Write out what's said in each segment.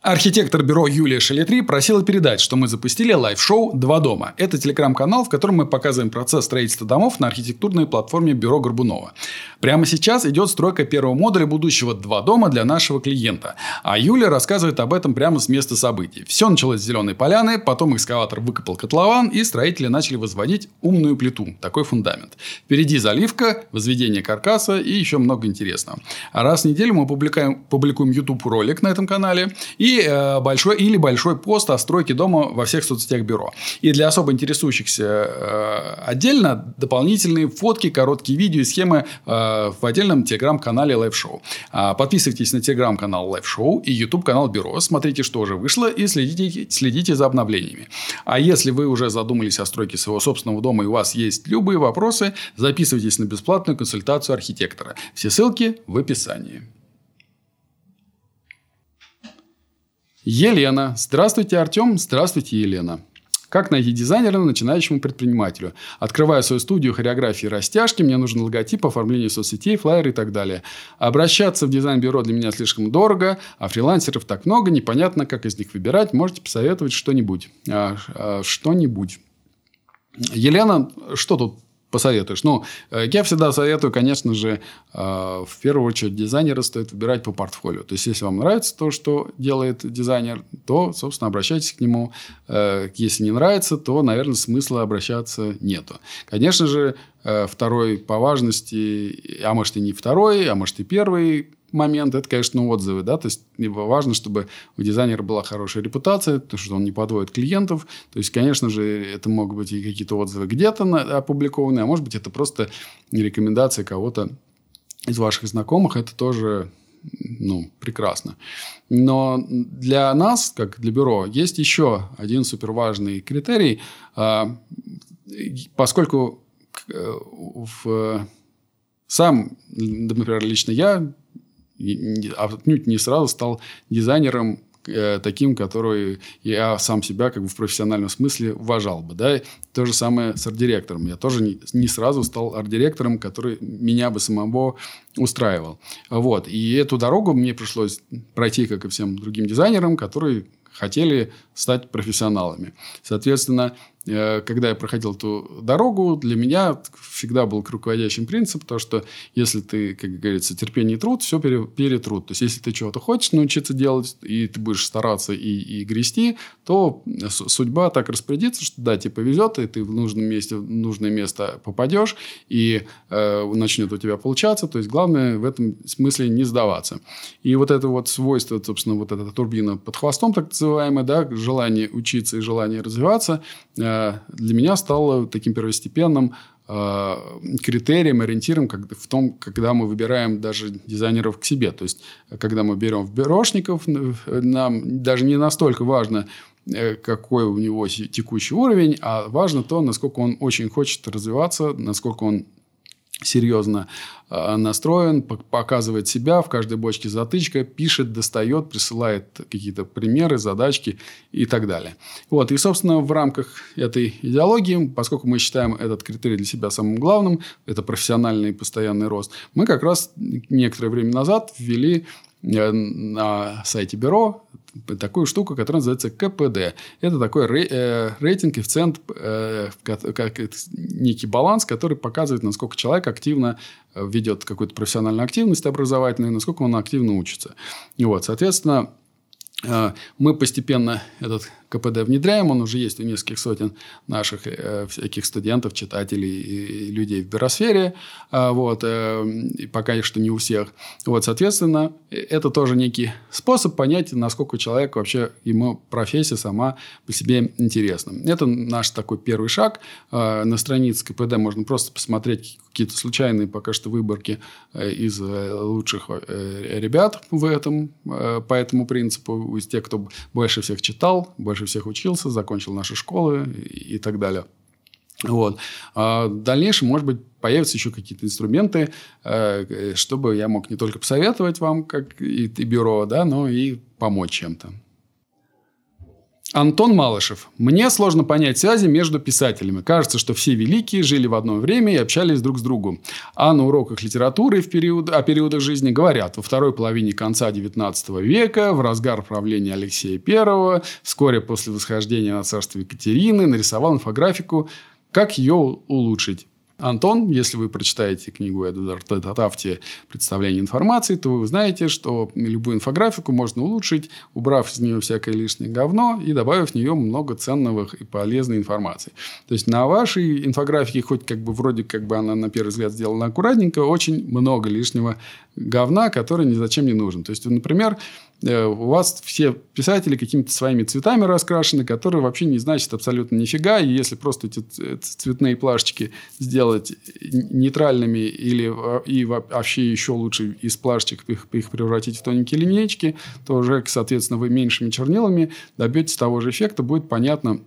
Архитектор бюро Юлия Шалетри просила передать, что мы запустили лайв-шоу «Два дома». Это телеграм-канал, в котором мы показываем процесс строительства домов на архитектурной платформе бюро Горбунова. Прямо сейчас идет стройка первого модуля будущего «Два дома» для нашего клиента. А Юля рассказывает об этом прямо с места событий. Все началось с зеленой поляны, потом экскаватор выкопал котлован, и строители начали возводить умную плиту, такой фундамент. Впереди заливка, возведение каркаса и еще много интересного. Раз в неделю мы публикуем YouTube-ролик на этом канале и большой пост о стройке дома во всех соцсетях бюро. И для особо интересующихся отдельно дополнительные фотки, короткие видео и схемы в отдельном телеграм-канале лайв-шоу. Подписывайтесь на телеграм-канал лайв-шоу и YouTube-канал бюро. Смотрите, что уже вышло, и следите за обновлениями. А если вы уже задумались о стройке своего собственного дома и у вас есть любые вопросы, записывайтесь на бесплатную консультацию архитектора. Все ссылки в описании. Елена. Здравствуйте, Артём. Здравствуйте, Елена. Как найти дизайнера начинающему предпринимателю? Открываю свою студию хореографии и растяжки. Мне нужен логотип, оформление соцсетей, флайеры и так далее. Обращаться в дизайн-бюро для меня слишком дорого, а фрилансеров так много. Непонятно, как из них выбирать. Можете посоветовать что-нибудь. Елена, что тут посоветуешь? Я всегда советую, конечно же, в первую очередь дизайнера стоит выбирать по портфолио. То есть, если вам нравится то, что делает дизайнер, то, собственно, обращайтесь к нему. Если не нравится, то, наверное, смысла обращаться нету. Конечно же, второй по важности, а может и не второй, а может и первый момент, это, конечно, отзывы, да, то есть важно, чтобы у дизайнера была хорошая репутация, то, что он не подводит клиентов, то есть, конечно же, это могут быть и какие-то отзывы где-то опубликованные, а может быть, это просто рекомендация кого-то из ваших знакомых, это тоже, прекрасно. Но для нас, как для бюро, есть еще один суперважный критерий, поскольку сам, например, лично я отнюдь не сразу стал дизайнером таким, который я сам себя в профессиональном смысле уважал бы. Да? То же самое с арт-директором. Я тоже не сразу стал арт-директором, который меня бы самого устраивал. Вот. И эту дорогу мне пришлось пройти, как и всем другим дизайнерам, которые хотели стать профессионалами. Соответственно, когда я проходил эту дорогу, для меня всегда был руководящим принцип, то, что если ты, как говорится, терпение и труд, все перетрут. То есть, если ты чего-то хочешь научиться делать, и ты будешь стараться и грести, то судьба так распорядится, что да, тебе повезет, и ты в нужное место попадешь, и начнет у тебя получаться. То есть, главное в этом смысле не сдаваться. И вот это вот свойство, собственно, вот эта турбина под хвостом, так называемая, да, желание учиться и желание развиваться – для меня стало таким первостепенным критерием, ориентиром в том, когда мы выбираем даже дизайнеров к себе. То есть, когда мы берем бюрошников, нам даже не настолько важно, какой у него текущий уровень, а важно то, насколько он очень хочет развиваться, насколько он серьезно настроен, показывает себя, в каждой бочке затычка, пишет, достает, присылает какие-то примеры, задачки и так далее. Вот. И, собственно, в рамках этой идеологии, поскольку мы считаем этот критерий для себя самым главным, это профессиональный постоянный рост, мы как раз некоторое время назад ввели на сайте бюро такую штуку, которая называется КПД. Это такой рейтинг, коэффициент, некий баланс, который показывает, насколько человек активно ведет какую-то профессиональную активность образовательную, насколько он активно учится. И вот, соответственно, мы постепенно этот КПД внедряем. Он уже есть у нескольких сотен наших всяких студентов, читателей и людей в бюросфере. Вот. И пока что не у всех. Вот, соответственно, это тоже некий способ понять, насколько человек вообще, ему профессия сама по себе интересна. Это наш такой первый шаг. На странице КПД можно просто посмотреть какие-то случайные пока что выборки из лучших ребят по этому принципу. Из тех, кто больше всех читал, больше всех учился, закончил наши школы и так далее. Вот. А в дальнейшем, может быть, появятся еще какие-то инструменты, чтобы я мог не только посоветовать вам, как и бюро, да, но и помочь чем-то. Антон Малышев. Мне сложно понять связи между писателями. Кажется, что все великие жили в одно время и общались друг с другом. А на уроках литературы о периодах жизни говорят. Во второй половине конца XIX века, в разгар правления Алексея I, вскоре после восхождения на царство Екатерины, нарисовал инфографику «Как ее улучшить». Антон, если вы прочитаете книгу Эдварда Тафти «Представление информации», то вы узнаете, что любую инфографику можно улучшить, убрав из нее всякое лишнее говно и добавив в нее много ценных и полезной информации. То есть, на вашей инфографике, хоть как бы вроде как бы она на первый взгляд сделана аккуратненько, очень много лишнего говна, который ни зачем не нужен. То есть, например, у вас все писатели какими-то своими цветами раскрашены, которые вообще не значат абсолютно нифига. И если просто эти цветные плашечки сделать нейтральными или и вообще еще лучше из плашечек их превратить в тоненькие линейки, то уже, соответственно, вы меньшими чернилами добьетесь того же эффекта. Будет понятно,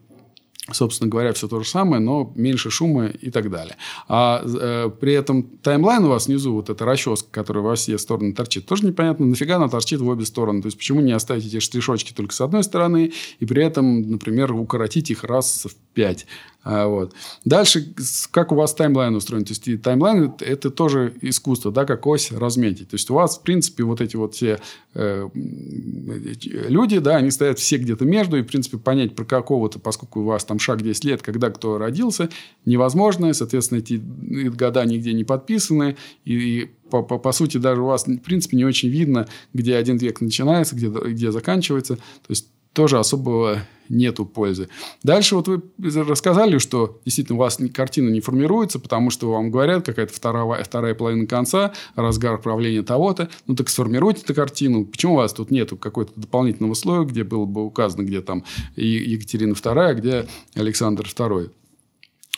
собственно говоря, все то же самое, но меньше шума и так далее. А при этом таймлайн у вас внизу, вот эта расческа, которая во все стороны торчит, тоже непонятно, нафига она торчит в обе стороны. То есть, почему не оставить эти штришочки только с одной стороны и при этом, например, укоротить их раз в 5. Вот. Дальше, как у вас таймлайн устроен. То есть, таймлайн – это тоже искусство, да, как ось разметить. То есть, у вас, в принципе, вот эти вот все люди, да, они стоят все где-то между. И, в принципе, понять про какого-то, поскольку у вас там шаг 10 лет, когда кто родился, невозможно. Соответственно, эти года нигде не подписаны. И по сути, даже у вас, в принципе, не очень видно, где один век начинается, где заканчивается. То есть, тоже особого нету пользы. Дальше вот вы рассказали, что действительно у вас картина не формируется, потому что вам говорят, какая-то вторая половина конца, разгар правления того-то. Ну, так сформируйте эту картину. Почему у вас тут нету какого-то дополнительного слоя, где было бы указано, где там Екатерина II, где Александр II?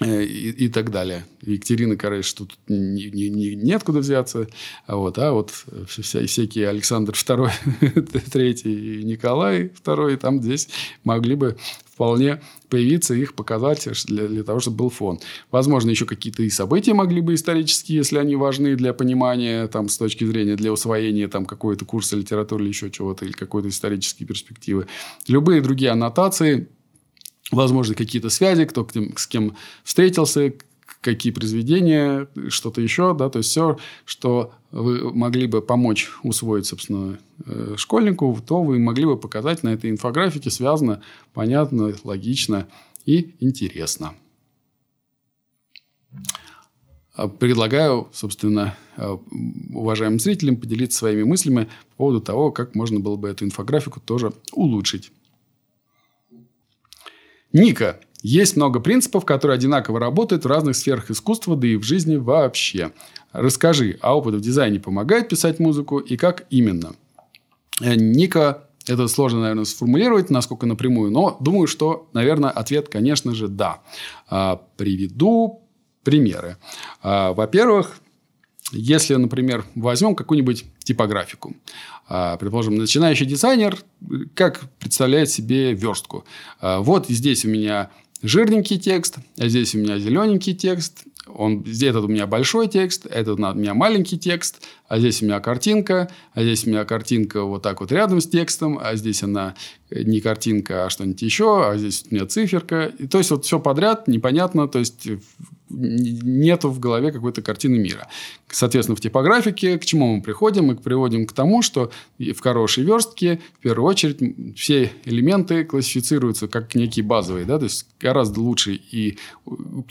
И так далее. Екатерина, короче, тут неоткуда взяться. А вот всякие Александр II, III и Николай II там здесь могли бы вполне появиться, их показать для того, чтобы был фон. Возможно, еще какие-то и события могли бы исторические, если они важны для понимания, там, с точки зрения для усвоения там, какого-то курса литературы или еще чего-то, или какой-то исторические перспективы. Любые другие аннотации. Возможно, какие-то связи, кто с кем встретился, какие произведения, что-то еще. Да? То есть, все, что вы могли бы помочь усвоить, собственно, школьнику, то вы могли бы показать на этой инфографике связано, понятно, логично и интересно. Предлагаю, собственно, уважаемым зрителям поделиться своими мыслями по поводу того, как можно было бы эту инфографику тоже улучшить. Ника. Есть много принципов, которые одинаково работают в разных сферах искусства, да и в жизни вообще. Расскажи, а опыт в дизайне помогает писать музыку и как именно? Ника, это сложно, наверное, сформулировать, насколько напрямую, но думаю, что, наверное, ответ, конечно же, да. Приведу примеры. Во-первых, если, например, возьмем какую-нибудь типографику. Предположим, начинающий дизайнер как представляет себе верстку. Вот здесь у меня жирненький текст, а здесь у меня зелененький текст. Этот у меня большой текст, этот у меня маленький текст, а здесь у меня картинка, а здесь у меня картинка вот так вот рядом с текстом, а здесь она не картинка, а что-нибудь еще, а здесь у меня циферка. И, то есть, вот все подряд, непонятно, то есть, нету в голове какой-то картины мира. Соответственно, в типографике к чему мы приходим? Мы приводим к тому, что в хорошей верстке, в первую очередь, все элементы классифицируются как некие базовые. Да? То есть, гораздо лучше. То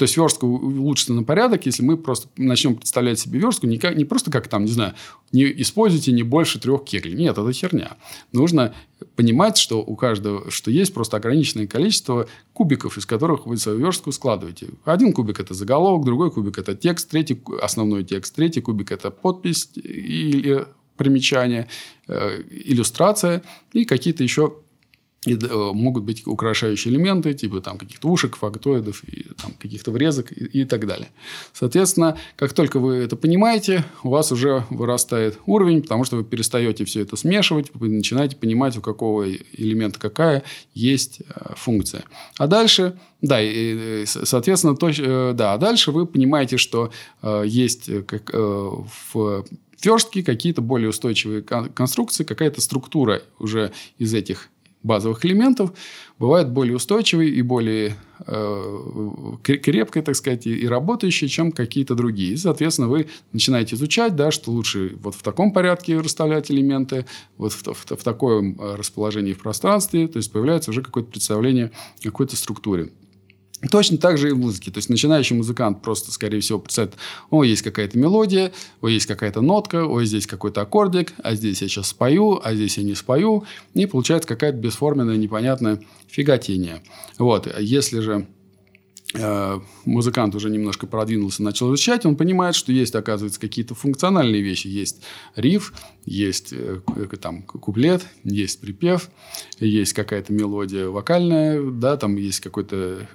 есть, верстка улучшится на порядок, если мы просто начнем представлять себе верстку не просто как там, не знаю, не используйте не больше 3 кеглей. Нет, это херня. Нужно понимать, что у каждого, что есть просто ограниченное количество кубиков, из которых вы свою верстку складываете. Один кубик – это заголовок, другой кубик – это текст, третий – основной текст, третий кубик – это подпись или примечание, иллюстрация и какие-то еще могут быть украшающие элементы, типа там, каких-то ушек, фактоидов, и, там, каких-то врезок и так далее. Соответственно, как только вы это понимаете, у вас уже вырастает уровень, потому что вы перестаете все это смешивать, вы начинаете понимать, у какого элемента какая есть функция. А дальше, да, и, соответственно, да, а дальше вы понимаете, что есть в верстке какие-то более устойчивые конструкции, какая-то структура уже из этих базовых элементов бывает более устойчивой и более крепкой, так сказать, и работающей, чем какие-то другие. И, соответственно, вы начинаете изучать, да, что лучше вот в таком порядке расставлять элементы, вот в таком расположении в пространстве. То есть, появляется уже какое-то представление о какой-то структуре. Точно так же и в музыке. То есть, начинающий музыкант просто, скорее всего, представит, о, есть какая-то мелодия, о, есть какая-то нотка, о, здесь какой-то аккордик, а здесь я сейчас спою, а здесь я не спою. И получается какая-то бесформенная, непонятная фиготение. Вот. Если же музыкант уже немножко продвинулся, начал изучать, он понимает, что есть, оказывается, какие-то функциональные вещи. Есть риф, есть там, куплет, есть припев, есть какая-то мелодия вокальная, да, там есть какое-то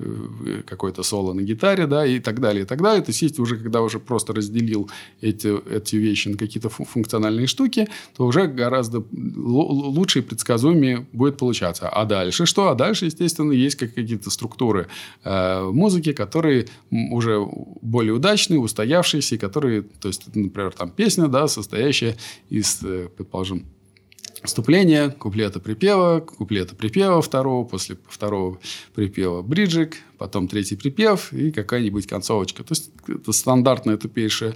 соло на гитаре, да, и так далее, и так далее. То есть, если уже, когда уже просто разделил эти вещи на какие-то функциональные штуки, то уже гораздо лучше и предсказуемее будет получаться. А дальше что? А дальше, естественно, есть какие-то структуры музыки, которые уже более удачные, устоявшиеся, и которые, то есть, например, там песня, да, состоящая из, предположим, вступления, куплета припева второго, после второго припева бриджик, потом третий припев и какая-нибудь концовочка. То есть, это стандартная тупейшая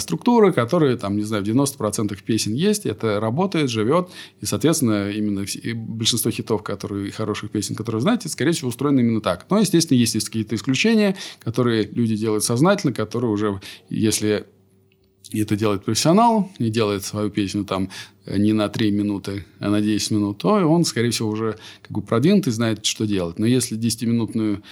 структура, которая, там, не знаю, в 90% песен есть. Это работает, живет. И, соответственно, именно большинство хитов, которые, и хороших песен, которые знаете, скорее всего, устроены именно так. Но, естественно, есть какие-то исключения, которые люди делают сознательно, которые уже, если... И это делает профессионал, и делает свою песню там не на 3 минуты, а на 10 минут, то он, скорее всего, уже как бы продвинутый, знает, что делать. Но если 10-минутную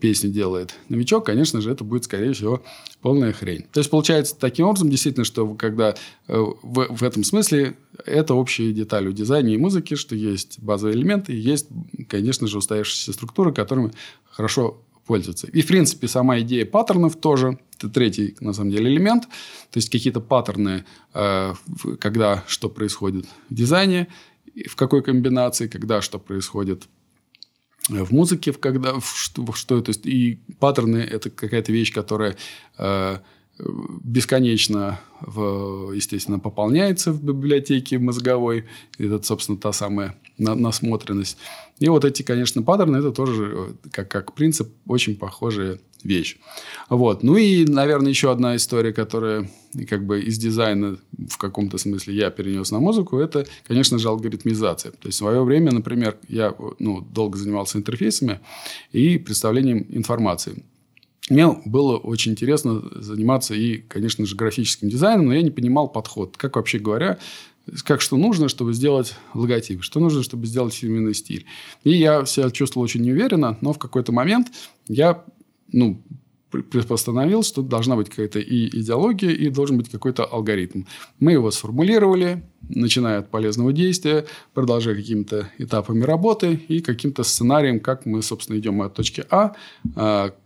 песню делает новичок, конечно же, это будет, скорее всего, полная хрень. То есть, получается таким образом, действительно, что когда в этом смысле это общие детали у дизайна и музыки, что есть базовые элементы и есть, конечно же, устоявшиеся структуры, которыми хорошо пользуются. И, в принципе, сама идея паттернов тоже. Это третий, на самом деле, элемент. То есть, какие-то паттерны, когда что происходит в дизайне, в какой комбинации, когда что происходит в музыке, когда, что, то есть, и паттерны – это какая-то вещь, которая бесконечно, естественно, пополняется в библиотеке мозговой. Это, собственно, та самая насмотренность. И вот эти, конечно, паттерны – это тоже, как принцип, очень похожие вещь. Вот. Ну и, наверное, еще одна история, которая как бы из дизайна в каком-то смысле я перенес на музыку, это, конечно же, алгоритмизация. То есть, в свое время, например, я долго занимался интерфейсами и представлением информации. Мне было очень интересно заниматься и, конечно же, графическим дизайном, но я не понимал подход. Как, вообще говоря, как что нужно, чтобы сделать логотип, что нужно, чтобы сделать фирменный стиль. И я себя чувствовал очень неуверенно, но в какой-то момент я предпостановил, что должна быть какая-то и идеология, и должен быть какой-то алгоритм. Мы его сформулировали, начиная от полезного действия, продолжая какими-то этапами работы и каким-то сценарием, как мы, собственно, идем от точки А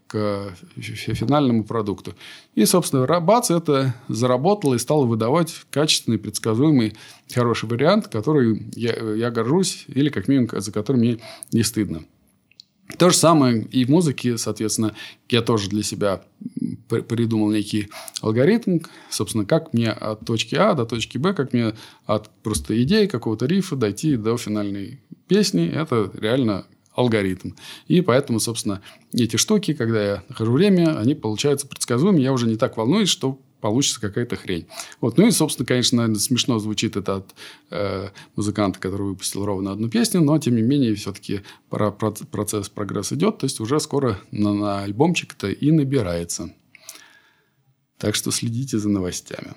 к финальному продукту. И, собственно, бац, это заработало и стало выдавать качественный, предсказуемый, хороший вариант, который я горжусь или, как минимум, за который мне не стыдно. То же самое и в музыке, соответственно, я тоже для себя придумал некий алгоритм, собственно, как мне от точки А до точки Б, как мне от просто идеи какого-то рифа дойти до финальной песни, это реально алгоритм. И поэтому, собственно, эти штуки, когда я нахожу время, они получаются предсказуемыми, я уже не так волнуюсь, что получится какая-то хрень. Вот. Ну и, собственно, конечно, наверное, смешно звучит это от музыканта, который выпустил ровно одну песню, но, тем не менее, все-таки процесс, прогресс идет, то есть, уже скоро на альбомчик-то и набирается. Так что следите за новостями.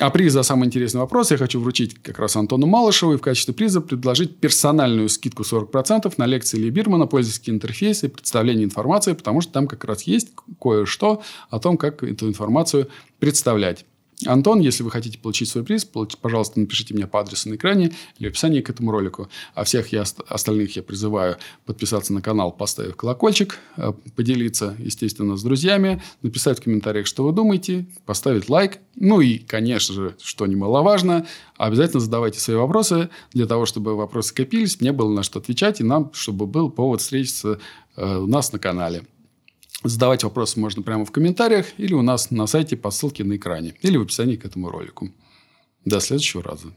А приз за самый интересный вопрос я хочу вручить как раз Антону Малышеву и в качестве приза предложить персональную скидку 40% на лекции Ильи Бирмана «Пользовательский интерфейс и представление информации», потому что там как раз есть кое-что о том, как эту информацию представлять. Антон, если вы хотите получить свой приз, пожалуйста, напишите мне по адресу на экране или в описании к этому ролику. А всех остальных я призываю подписаться на канал, поставив колокольчик, поделиться, естественно, с друзьями, написать в комментариях, что вы думаете, поставить лайк. Ну и, конечно же, что немаловажно, обязательно задавайте свои вопросы для того, чтобы вопросы копились, мне было на что отвечать и нам, чтобы был повод встретиться у нас на канале. Задавать вопросы можно прямо в комментариях или у нас на сайте по ссылке на экране или в описании к этому ролику. До следующего раза.